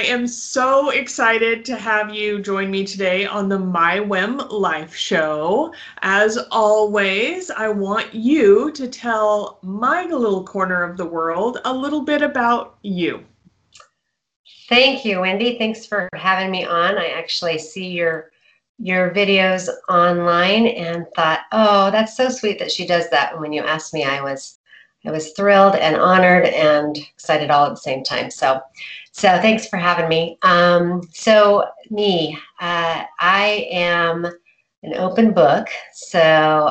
I am so excited to have you join me today on the My Whim Life Show. As always, I want you to tell my little corner of the world a little bit about you. Thank you, Wendy. Thanks for having me on. I actually see your videos online and thought, oh, that's so sweet that she does that. And when you asked me, I was thrilled and honored and excited all at the same time. So thanks for having me. I am an open book, so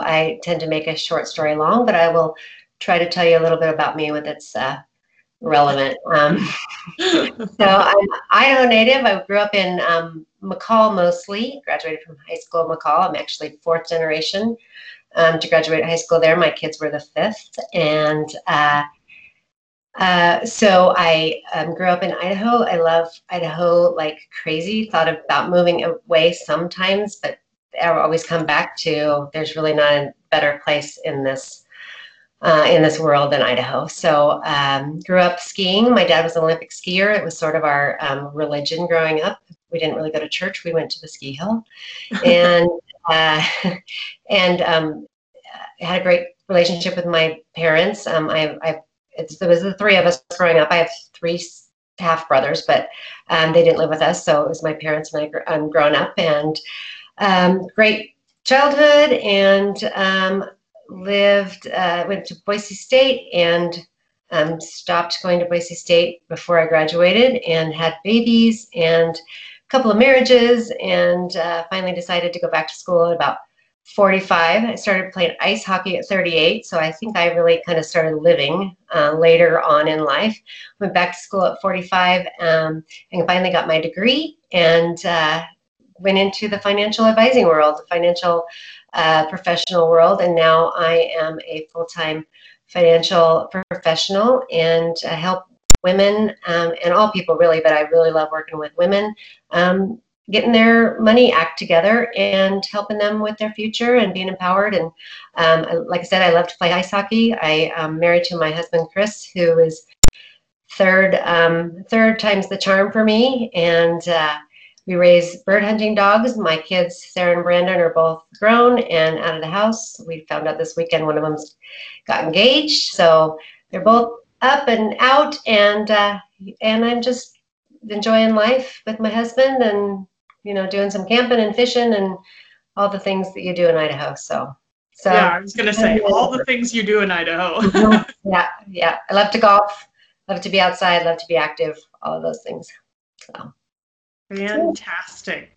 I tend to make a short story long, but I will try to tell you a little bit about me when it's relevant. So I'm Idaho native. I grew up in McCall mostly, graduated from high school in McCall. I'm actually fourth generation to graduate high school there. My kids were the fifth. And so I grew up in Idaho. I love Idaho like crazy. Thought about moving away sometimes, but I always come back to there's really not a better place in this world than Idaho. So grew up skiing. My dad was an Olympic skier. It was sort of our religion growing up. We didn't really go to church. We went to the ski hill. And I had a great relationship with my parents. It was the three of us growing up. I have three half brothers, but they didn't live with us, so it was my parents and I grown up. And great childhood, and went to Boise State and stopped going to Boise State before I graduated, and had babies and couple of marriages, and finally decided to go back to school at about 45. I started playing ice hockey at 38, so I think I really kind of started living later on in life. Went back to school at 45 and finally got my degree, and went into the financial advising world, the financial professional world, and now I am a full-time financial professional and help women and all people really, but I really love working with women, getting their money act together and helping them with their future and being empowered. And like I said, I love to play ice hockey. I am married to my husband Chris, who is third time's the charm for me, and we raise bird hunting dogs. My kids, Sarah and Brandon, are both grown and out of the house. We found out this weekend one of them's got engaged, so they're both up and out, and I'm just enjoying life with my husband, and doing some camping and fishing and all the things that you do in Idaho. So yeah, I was gonna say all the things you do in Idaho. yeah, I love to golf, love to be outside, love to be active, all of those things. So. Fantastic.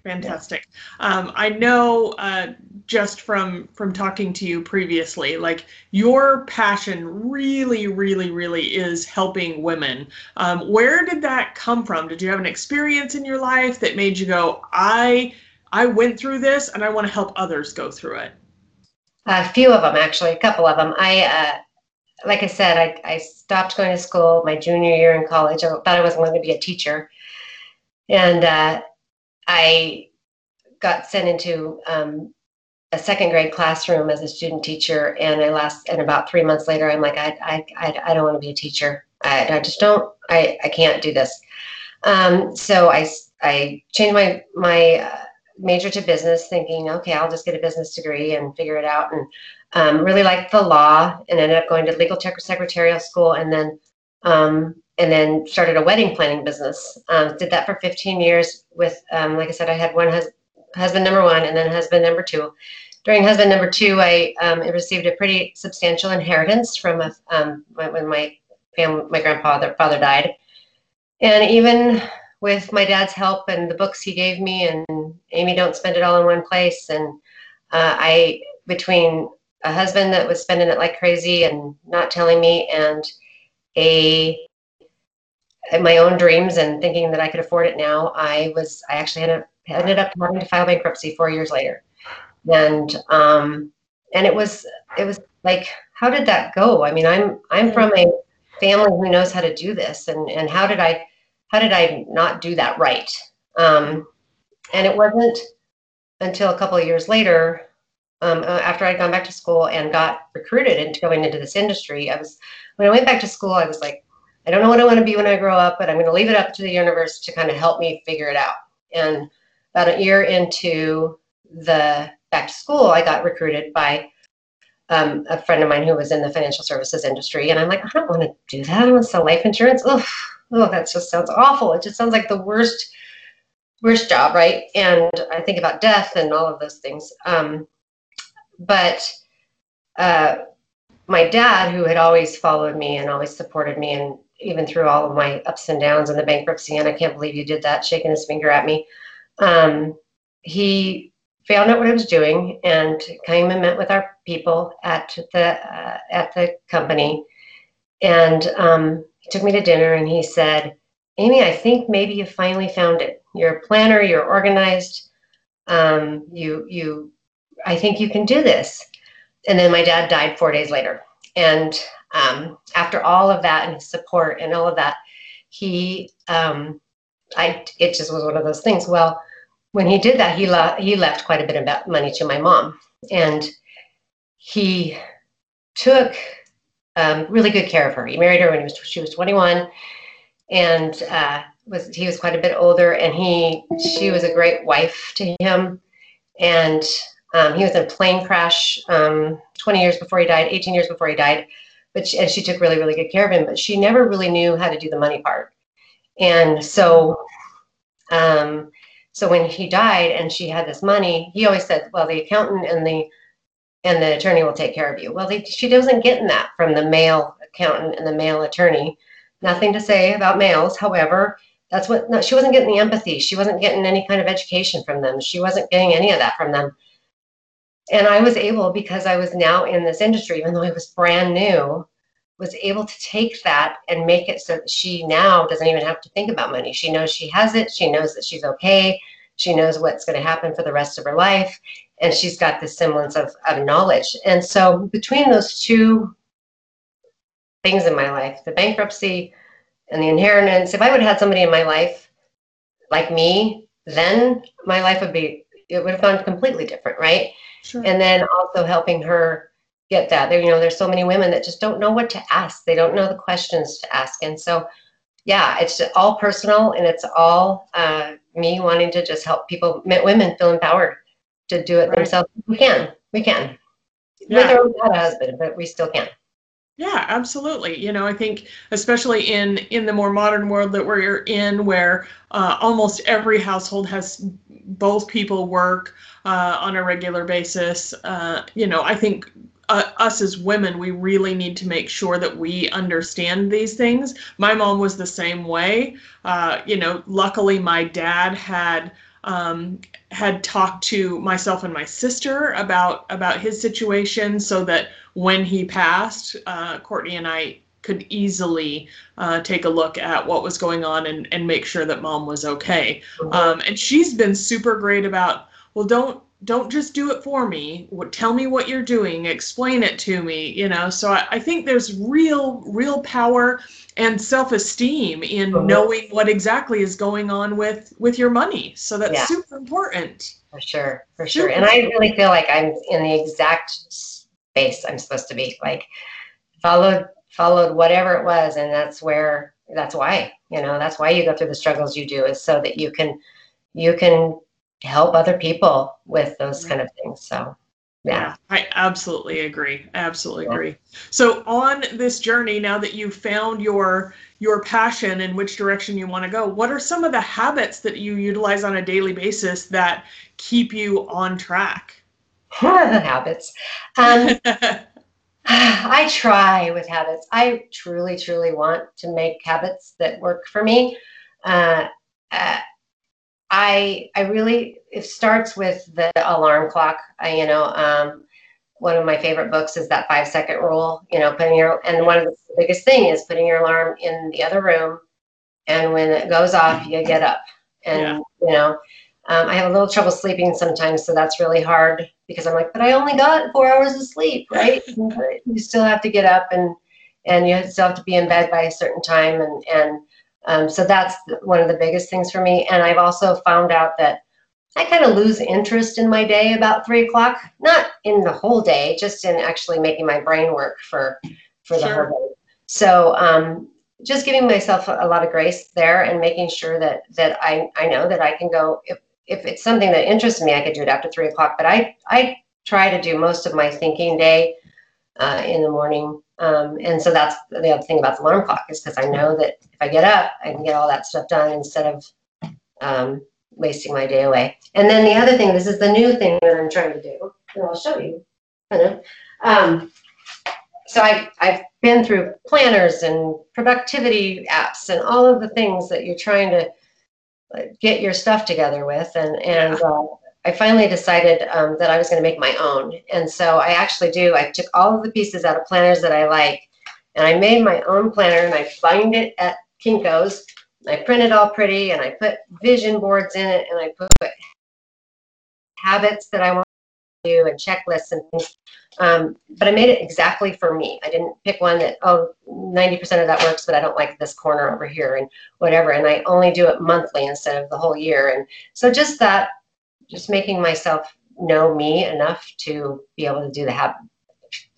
I know just from talking to you previously, like your passion really, really, really is helping women. Where did that come from? Did you have an experience in your life that made you go, I went through this and I want to help others go through it? A few of them, actually, a couple of them. Like I said, I stopped going to school my junior year in college. I thought I wasn't going to be a teacher. And I got sent into a second grade classroom as a student teacher, and about 3 months later, I'm like, I don't want to be a teacher. I just don't. I can't do this. So I changed my major to business, thinking, okay, I'll just get a business degree and figure it out. And really liked the law, and ended up going to legal secretarial school, and then. And then started a wedding planning business. Did that for 15 years with, like I said, I had one husband number one and then husband number two. During husband number two, I received a pretty substantial inheritance from when my family, my grandfather died. And even with my dad's help and the books he gave me and Amy, Don't Spend It All in One Place. And between a husband that was spending it like crazy and not telling me, and my own dreams and thinking that I could afford it now, I actually ended up having to file bankruptcy 4 years later. And it was like, how did that go? I mean, I'm from a family who knows how to do this, and how did I not do that right? And it wasn't until a couple of years later, after I'd gone back to school and got recruited into going into this industry, when I went back to school, I was like, I don't know what I want to be when I grow up, but I'm going to leave it up to the universe to kind of help me figure it out. And about a year into the back to school, I got recruited by a friend of mine who was in the financial services industry. And I'm like, I don't want to do that. I want to sell life insurance. Ugh. Oh, that just sounds awful. It just sounds like the worst job, right? And I think about death and all of those things. My dad, who had always followed me and always supported me, and even through all of my ups and downs and the bankruptcy, and I can't believe you did that, shaking his finger at me, he found out what I was doing and came and met with our people at the company. And he took me to dinner and he said, Amy, I think maybe you finally found it. You're a planner, you're organized. I think you can do this. And then my dad died 4 days later. And after all of that and support and all of that, it just was one of those things. Well, when he did that, he left quite a bit of money to my mom. And he took really good care of her. He married her when she was 21, and he was quite a bit older, and she was a great wife to him. And he was in a plane crash 18 years before he died. But she took really, really good care of him, but she never really knew how to do the money part. And so when he died and she had this money, he always said, well, the accountant and the attorney will take care of you. Well, she doesn't get that from the male accountant and the male attorney. Nothing to say about males. However, she wasn't getting the empathy. She wasn't getting any kind of education from them. She wasn't getting any of that from them. And I was able, because I was now in this industry, even though I was brand new, was able to take that and make it so that she now doesn't even have to think about money. She knows she has it. She knows that she's okay. She knows what's going to happen for the rest of her life. And she's got this semblance of knowledge. And so between those two things in my life, the bankruptcy and the inheritance, if I would have had somebody in my life like me, then my life would have gone completely different, right? Sure. And then also helping her get that. There's so many women that just don't know what to ask. They don't know the questions to ask. And so, yeah, it's all personal, and it's all me wanting to just help women feel empowered to do it themselves. We can. Yeah. With our own dad husband, but we still can. Yeah, absolutely. I think especially in the more modern world that we're in, where almost every household has both people work on a regular basis. I think us as women, we really need to make sure that we understand these things. My mom was the same way. Luckily my dad had talked to myself and my sister about his situation, so that when he passed, Courtney and I could easily take a look at what was going on and make sure that mom was okay. Mm-hmm. And she's been super great about, well, don't just do it for me. Tell me what you're doing. Explain it to me. So I think there's real power and self-esteem in knowing what exactly is going on with your money. So that's super important. For sure. And I really feel like I'm in the exact space I'm supposed to be. Like followed whatever it was. And that's why you go through the struggles you do, is so that you can help other people with those kind of things. So, yeah. I absolutely agree. So on this journey, now that you've found your passion and which direction you want to go, what are some of the habits that you utilize on a daily basis that keep you on track? Habits. I try with habits. I truly, truly want to make habits that work for me. It starts with the alarm clock. One of my favorite books is that 5-second rule, and one of the biggest thing is putting your alarm in the other room. And when it goes off, you get up. And, I have a little trouble sleeping sometimes. So that's really hard, because I'm like, but I only got 4 hours of sleep, right? You still have to get up and you still have to be in bed by a certain time. So that's one of the biggest things for me. And I've also found out that I kind of lose interest in my day about 3 o'clock, not in the whole day, just in actually making my brain work for the whole day. So just giving myself a lot of grace there and making sure that I know that I can go, if it's something that interests me, I could do it after 3 o'clock, but I try to do most of my thinking day in the morning. And so that's the other thing about the alarm clock, is because I know that if I get up, I can get all that stuff done instead of wasting my day away. And then the other thing, this is the new thing that I'm trying to do, and I'll show you. So I've been through planners and productivity apps and all of the things that you're trying to get your stuff together with. And I finally decided that I was going to make my own. And so I actually do. I took all of the pieces out of planners that I like, and I made my own planner, and I find it at Kinko's. I print it all pretty, and I put vision boards in it, and I put habits that I want to do and checklists and things. But I made it exactly for me. I didn't pick one that, oh, 90% of that works, but I don't like this corner over here and whatever. And I only do it monthly instead of the whole year. And so just that, just making myself know me enough to be able to do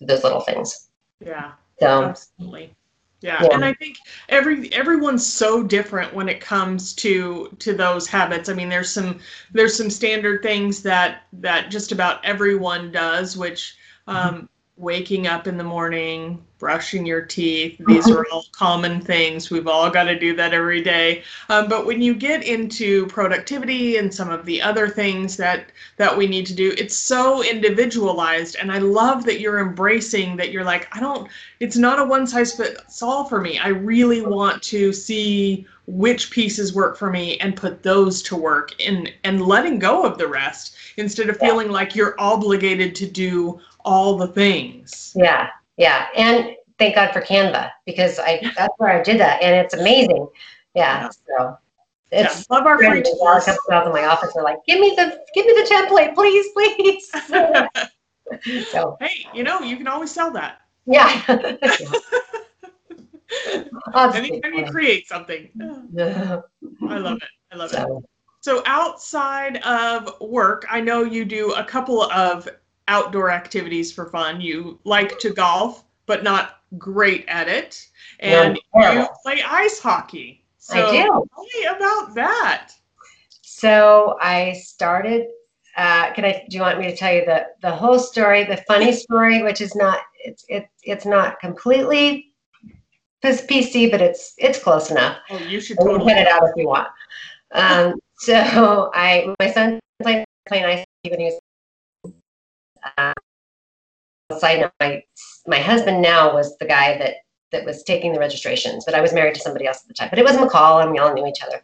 those little things. Yeah, so, absolutely. Yeah. And I think everyone's so different when it comes to those habits. I mean, there's some standard things that just about everyone does, which waking up in the morning, brushing your teeth, these are all common things. We've all got to do that every day. But when you get into productivity and some of the other things that we need to do, it's so individualized. And I love that you're embracing that. You're like, it's not a one size fits all for me. I really want to see which pieces work for me and put those to work, and letting go of the rest, instead of feeling like you're obligated to do all the things. Yeah. And thank God for Canva, because that's where I did that, and it's amazing. Yeah. So it's love our friends. A lot of people out in my office are like, give me the template, please. So hey, you can always sell that. Yeah. Anytime you create something. I love it. So outside of work, I know you do a couple of outdoor activities for fun. You like to golf, but not great at it. And you play ice hockey. So I do. Tell me about that. So I started, do you want me to tell you the whole story, the funny story, which is not, it's not completely PC, but it's close enough. Oh, you should totally cut it out if you want. So my son played ice hockey when he was side note, my husband now was the guy that was taking the registrations, but I was married to somebody else at the time. But it was McCall, and we all knew each other.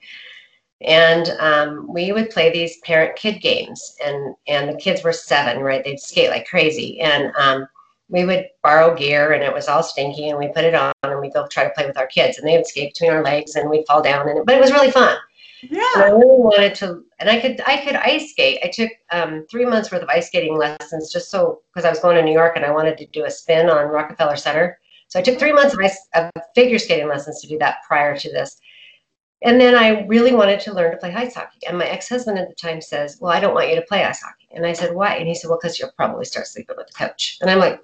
And we would play these parent-kid games, and the kids were 7, right? They'd skate like crazy. And we would borrow gear, and it was all stinky, and we put it on, and we'd go try to play with our kids. And they would skate between our legs, and we'd fall down. But it was really fun. Yeah. And I really wanted to, and I could ice skate. I took 3 months worth of ice skating lessons just so, because I was going to New York and I wanted to do a spin on Rockefeller Center. So I took 3 months of figure skating lessons to do that prior to this. And then I really wanted to learn to play ice hockey. And my ex-husband at the time says, well, I don't want you to play ice hockey. And I said, why? And he said, well, because you'll probably start sleeping with the coach. And I'm like,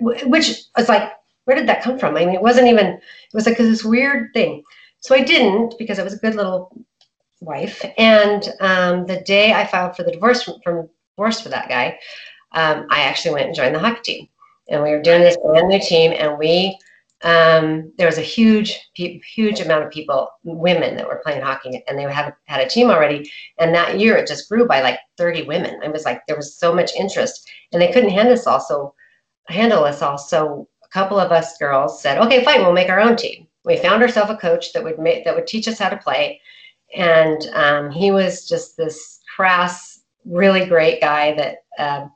which was like, where did that come from? I mean, it was like this weird thing. So I didn't, because I was a good little wife. And the day I filed for the divorce from divorce for that guy, I actually went and joined the hockey team, and we were doing this brand new team. And we there was a huge amount of people, women, that were playing hockey, and they had a team already. And that year it just grew by like 30 women. It was like there was so much interest, and they couldn't handle us all. So a couple of us girls said, okay, fine, we'll make our own team. We found ourselves a coach that would teach us how to play. And he was just this crass, really great guy that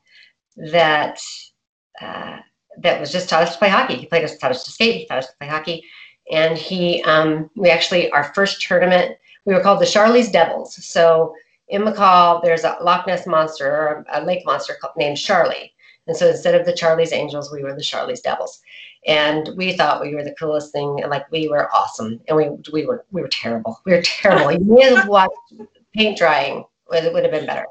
was just taught us to play hockey. He taught us to skate, he taught us to play hockey. And we actually, our first tournament, we were called the Charlie's Devils. So in McCall, there's a Loch Ness monster, or a lake monster named Charlie. And so instead of the Charlie's Angels, we were the Charlie's Devils. And we thought we were the coolest thing, and like we were awesome, and we were terrible. We were terrible. You would have watched paint drying; it would have been better.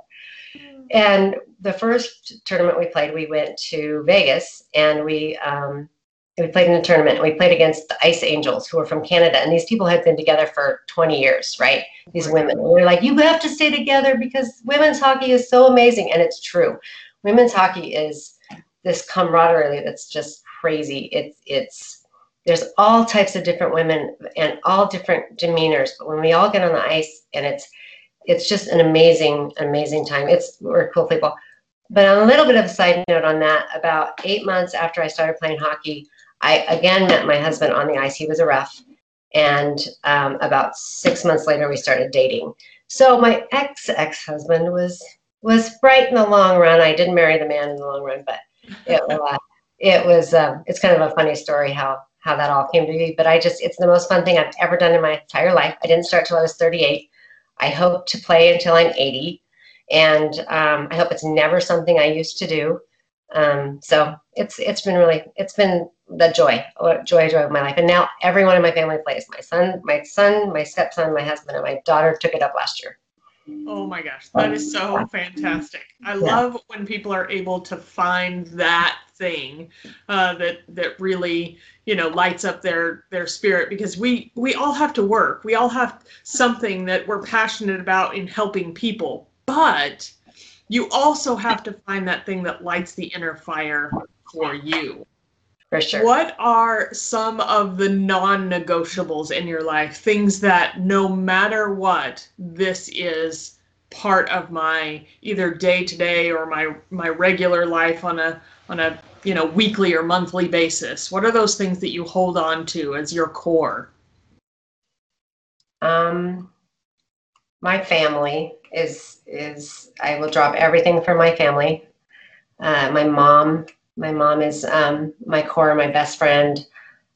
And the first tournament we played, we went to Vegas, and we we played in a tournament, and we played against the Ice Angels, who are from Canada. And these people had been together for 20 years, right? These women. And we were like, you have to stay together because women's hockey is so amazing. And it's true. Women's hockey is this camaraderie that's just crazy. There's all types of different women and all different demeanors. But when we all get on the ice, and it's just an amazing, amazing time. We're cool people. But on a little bit of a side note on that, about 8 months after I started playing hockey, I again met my husband on the ice. He was a ref. And about 6 months later, we started dating. So my ex-husband was right in the long run. I didn't marry the man in the long run, but it's kind of a funny story how that all came to be. But it's the most fun thing I've ever done in my entire life. I didn't start till I was 38. I hope to play until I'm 80. And I hope it's never something I used to do. So it's been the joy of my life. And now everyone in my family plays. My son, my stepson, my husband, and my daughter took it up last year. Oh my gosh, that is so fantastic. I love when people are able to find that thing that really, lights up their spirit, because we all have to work. We all have something that we're passionate about in helping people, but you also have to find that thing that lights the inner fire for you. For sure. What are some of the non-negotiables in your life? Things that no matter what, this is part of my either day-to-day or my regular life on a weekly or monthly basis. What are those things that you hold on to as your core? My family is I will drop everything for my family. My mom is my core, my best friend,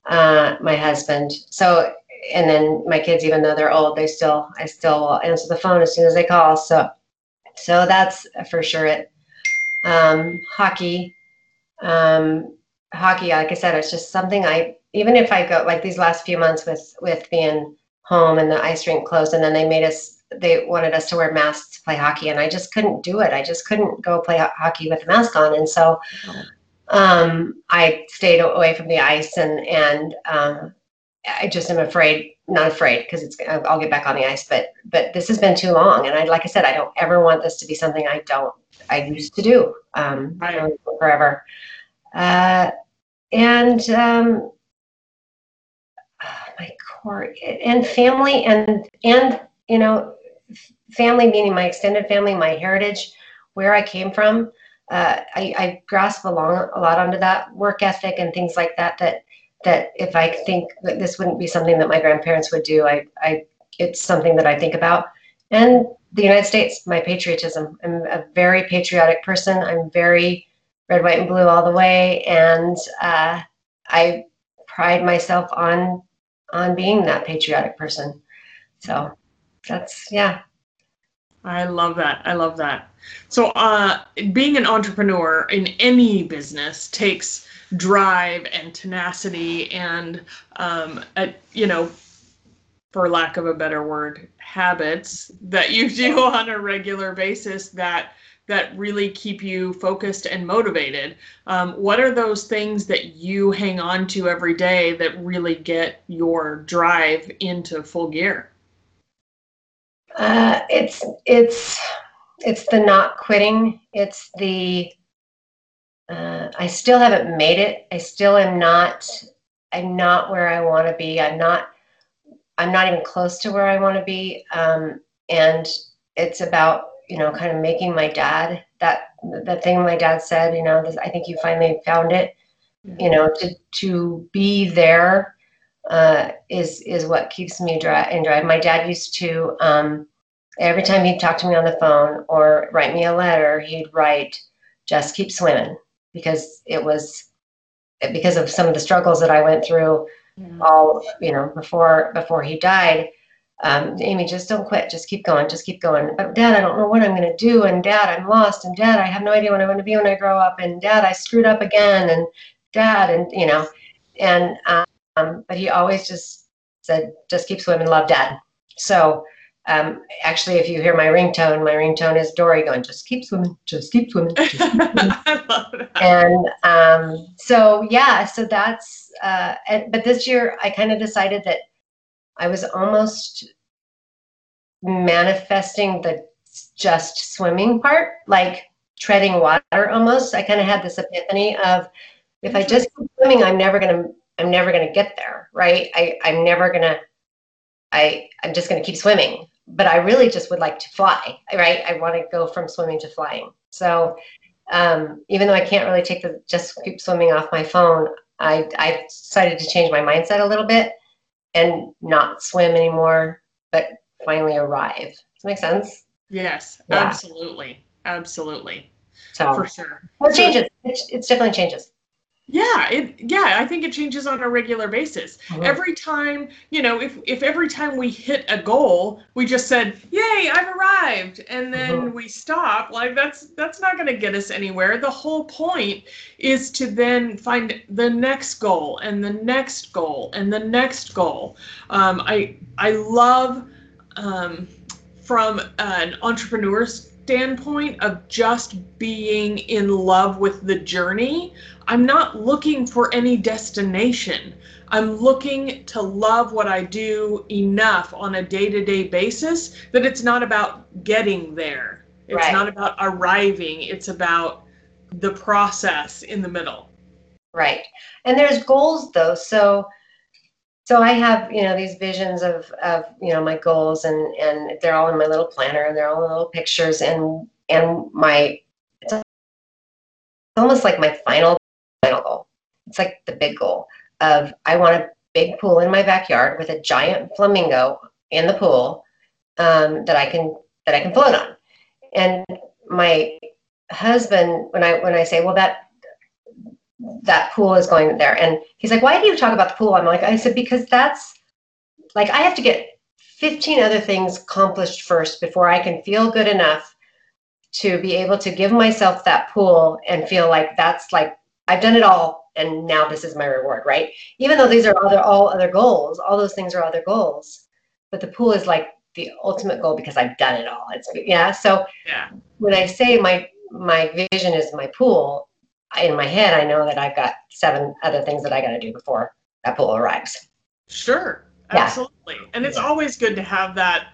my husband. So, and then my kids, even though they're old, I still answer the phone as soon as they call. So that's for sure it. Hockey. Hockey, like I said, it's just something even if I go like these last few months with being home and the ice rink closed, and then they wanted us to wear masks to play hockey, and I just couldn't do it. I just couldn't go play hockey with a mask on. And so I stayed away from the ice, and I just am not afraid because I'll get back on the ice, but this has been too long. And like I said, I don't ever want this to be something I used to do, forever. And my core and family and, family, meaning my extended family, my heritage, where I came from. I grasp a lot onto that work ethic and things like that. That if I think that this wouldn't be something that my grandparents would do, it's something that I think about. And the United States, my patriotism. I'm a very patriotic person. I'm very red, white, and blue all the way, and I pride myself on being that patriotic person. So. I love that. So being an entrepreneur in any business takes drive and tenacity and, for lack of a better word, habits that you do on a regular basis that really keep you focused and motivated. What are those things that you hang on to every day that really get your drive into full gear? It's the not quitting. It's the, I still haven't made it. I still am not, I'm not where I want to be. I'm not even close to where I want to be. And it's about, kind of making my dad, the thing my dad said, I think you finally found it, to be there. Is what keeps me drive. My dad used to, every time he'd talk to me on the phone or write me a letter, he'd write, just keep swimming, because it was because of some of the struggles that I went through before he died. Amy, just don't quit. Just keep going. Just keep going. But Dad, I don't know what I'm going to do. And Dad, I'm lost. And Dad, I have no idea what I want to be when I grow up. And Dad, I screwed up again. And Dad, but he always just said, just keep swimming, love Dad. So Actually, if you hear my ringtone is Dory going, just keep swimming, just keep swimming. Just keep swimming. I love that. And so that's, but this year I kind of decided that I was almost manifesting the just swimming part, like treading water almost. I kind of had this epiphany of, if I just keep swimming, I'm never gonna get there, right? I'm just gonna keep swimming, but I really just would like to fly, right? I want to go from swimming to flying. So even though I can't really take the just keep swimming off my phone, I decided to change my mindset a little bit and not swim anymore, but finally arrive. Does that make sense? Yes, yeah. Absolutely. So, for sure. Well, it changes. It definitely changes. Yeah. I think it changes on a regular basis. Mm-hmm. Every time, if every time we hit a goal, we just said, yay, I've arrived. And then we stop, like that's not going to get us anywhere. The whole point is to then find the next goal and the next goal and the next goal. I love, from an entrepreneur's standpoint of just being in love with the journey. I'm not looking for any destination. I'm looking to love what I do enough on a day-to-day basis that it's not about getting there. It's right. Not about arriving. It's about the process in the middle. Right. And there's goals though. So I have, these visions of my goals and they're all in my little planner and they're all in little pictures and it's almost like my final goal. It's like the big goal of, I want a big pool in my backyard with a giant flamingo in the pool, that I can float on. And my husband, when I say, well, that pool is going there. And he's like, why do you talk about the pool? I'm like, I said, because that's like, I have to get 15 other things accomplished first before I can feel good enough to be able to give myself that pool and feel like that's like, I've done it all. And now this is my reward, right? Even though these are all other goals, all those things are other goals, but the pool is like the ultimate goal because I've done it all. When I say my vision is my pool, in my head, I know that I've got 7 other things that I got to do before that pool arrives. Sure. Yeah. Absolutely. And it's always good to have that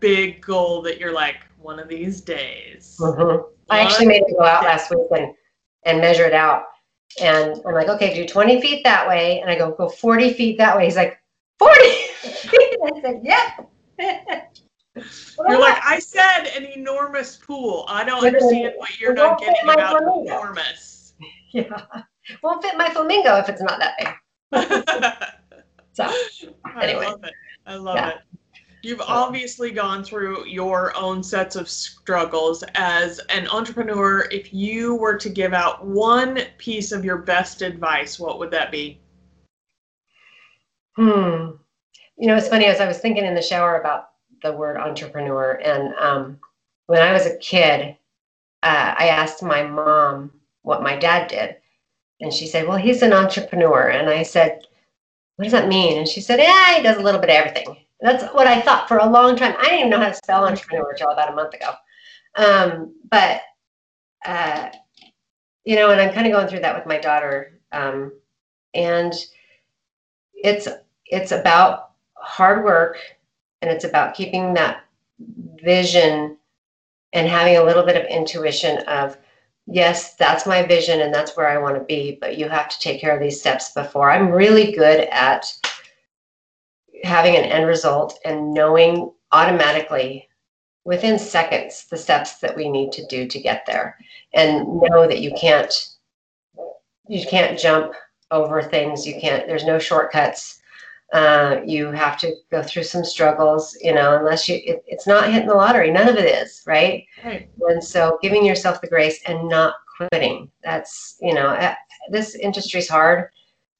big goal that you're like, one of these days. Mm-hmm. I actually made it go out last week and measure it out. And I'm like, okay, do 20 feet that way. And I go 40 feet that way. He's like, 40 feet. I said, yeah. You're like, I said an enormous pool. I don't understand what you're not getting about enormous. Yeah. Won't fit my flamingo if it's not that big. So, anyway. I love it. You've obviously gone through your own sets of struggles as an entrepreneur. If you were to give out one piece of your best advice, what would that be? It's funny, as I was thinking in the shower about the word entrepreneur. And when I was a kid, I asked my mom what my dad did. And she said, well, he's an entrepreneur. And I said, what does that mean? And she said, he does a little bit of everything. And that's what I thought for a long time. I didn't even know how to spell entrepreneur until about a month ago. And I'm kind of going through that with my daughter. And it's about hard work. And it's about keeping that vision and having a little bit of intuition of, yes, that's my vision and that's where I want to be, but you have to take care of these steps before. I'm really good at having an end result and knowing automatically within seconds the steps that we need to do to get there, and know that you can't jump over things. There's no shortcuts. You have to go through some struggles, unless it's not hitting the lottery. None of it is, right? Right. And so giving yourself the grace and not quitting. That's, this industry's hard.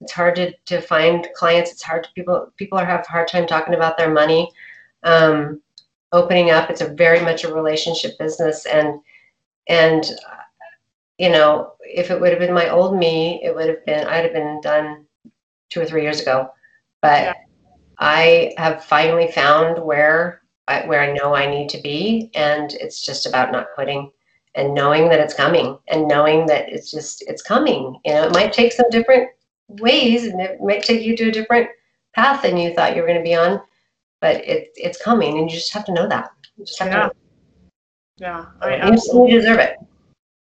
It's hard to find clients. It's hard to people have a hard time talking about their money, opening up. It's very much a relationship business. And, if it would have been my old me, I'd have been done 2 or 3 years ago. But I have finally found where where I know I need to be. And it's just about not quitting and knowing that it's coming and knowing that it's just, it's coming. You know, it might take some different ways and it might take you to a different path than you thought you were going to be on, but it's coming and you just have to know that. You just have to. Yeah. You deserve it.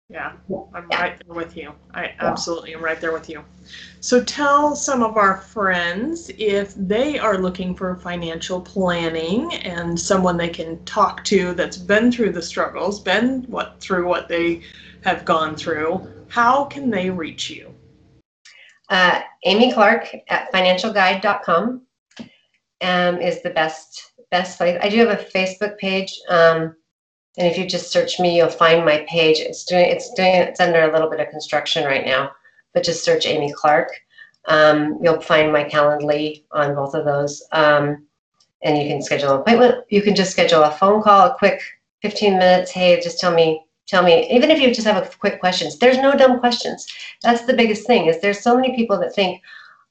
Yeah, I'm right there with you. I absolutely am right there with you. So tell some of our friends if they are looking for financial planning and someone they can talk to that's been through the struggles, through what they have gone through, how can they reach you? Amy Clark at financialguide.com is the best place. I do have a Facebook page. And if you just search me, you'll find my page. It's under a little bit of construction right now, but just search Amy Clark. You'll find my Calendly on both of those. And you can schedule an appointment. You can just schedule a phone call, a quick 15 minutes. Hey, just tell me, even if you just have a quick questions, there's no dumb questions. That's the biggest thing is there's so many people that think,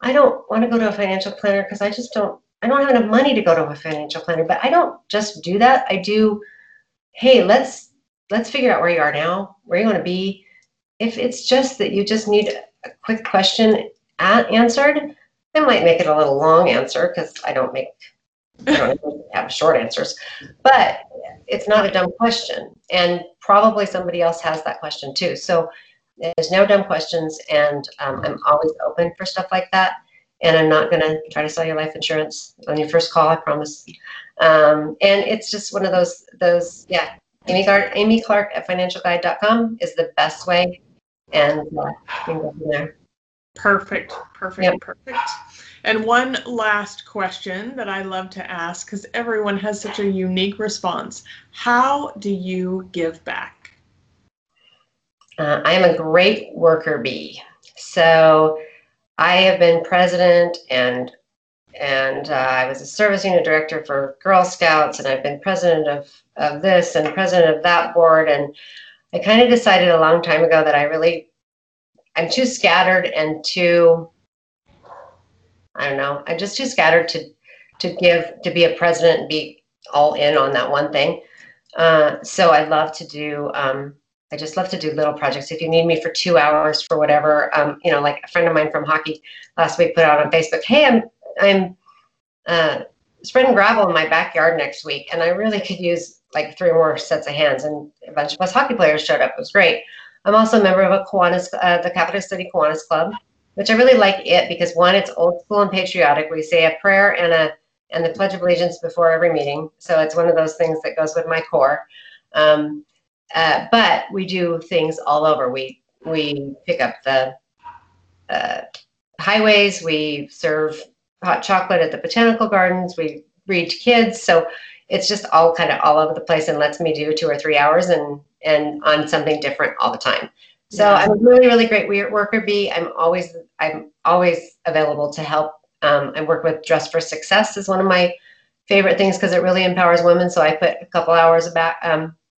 I don't want to go to a financial planner because I don't have enough money to go to a financial planner, but I don't just do that. I do, hey, let's figure out where you are now, where you want to be. If it's just that you just need a quick question answered, I might make it a little long answer because I don't have short answers, but it's not a dumb question. And probably somebody else has that question too. So there's no dumb questions. And I'm always open for stuff like that. And I'm not going to try to sell your life insurance on your first call, I promise. And it's just one of those, yeah. Amy Clark at financialguide.com is the best way. And you can go from there. Perfect, yep. Perfect. And one last question that I love to ask, because everyone has such a unique response. How do you give back? I am a great worker bee. So I have been president and I was a service unit director for Girl Scouts, and I've been president of this and president of that board. And I kind of decided a long time ago that I'm too scattered and I'm just too scattered to give, to be a president and be all in on that one thing. So I love to do, I just love to do little projects. If you need me for 2 hours for whatever, like a friend of mine from hockey last week put out on Facebook, hey, I'm spreading gravel in my backyard next week, and I really could use like 3 more sets of hands. And a bunch of us hockey players showed up. It was great. I'm also a member of the Capital City Kiwanis Club, which I really like it because, one, it's old school and patriotic. We say a prayer and the Pledge of Allegiance before every meeting. So it's one of those things that goes with my core. But we do things all over. We pick up the highways. We serve hot chocolate at the botanical gardens. We read to kids. So it's just all kind of all over the place and lets me do 2 or 3 hours and on something different all the time. So yeah. I'm a really, really great worker bee. I'm always available to help. I work with Dress for Success is one of my favorite things because it really empowers women. So I put a couple hours back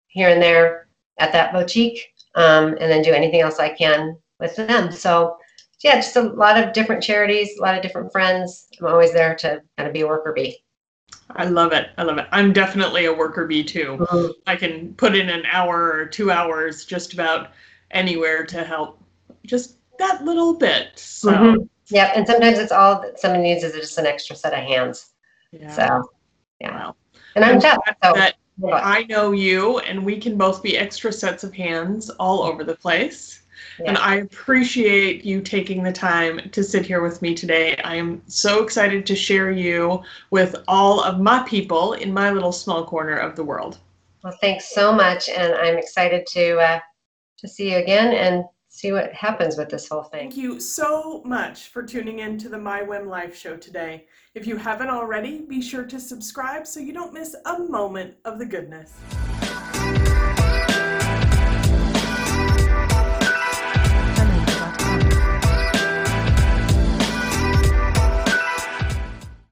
here and there at that boutique and then do anything else I can with them. So yeah, just a lot of different charities, a lot of different friends. I'm always there to kind of be a worker bee. I love it. I'm definitely a worker bee too. Mm-hmm. I can put in an hour or 2 hours just about anywhere to help just that little bit. So. Mm-hmm. Yep. And sometimes it's all that someone needs is just an extra set of hands. Yeah. So yeah. Wow. And I'm tough. I know you, and we can both be extra sets of hands all over the place. Yeah. And I appreciate you taking the time to sit here with me today. I am so excited to share you with all of my people in my little small corner of the world. Well, thanks so much. And I'm excited to see you again and see what happens with this whole thing. Thank you so much for tuning in to the My Whim Life Show today. If you haven't already, be sure to subscribe so you don't miss a moment of the goodness.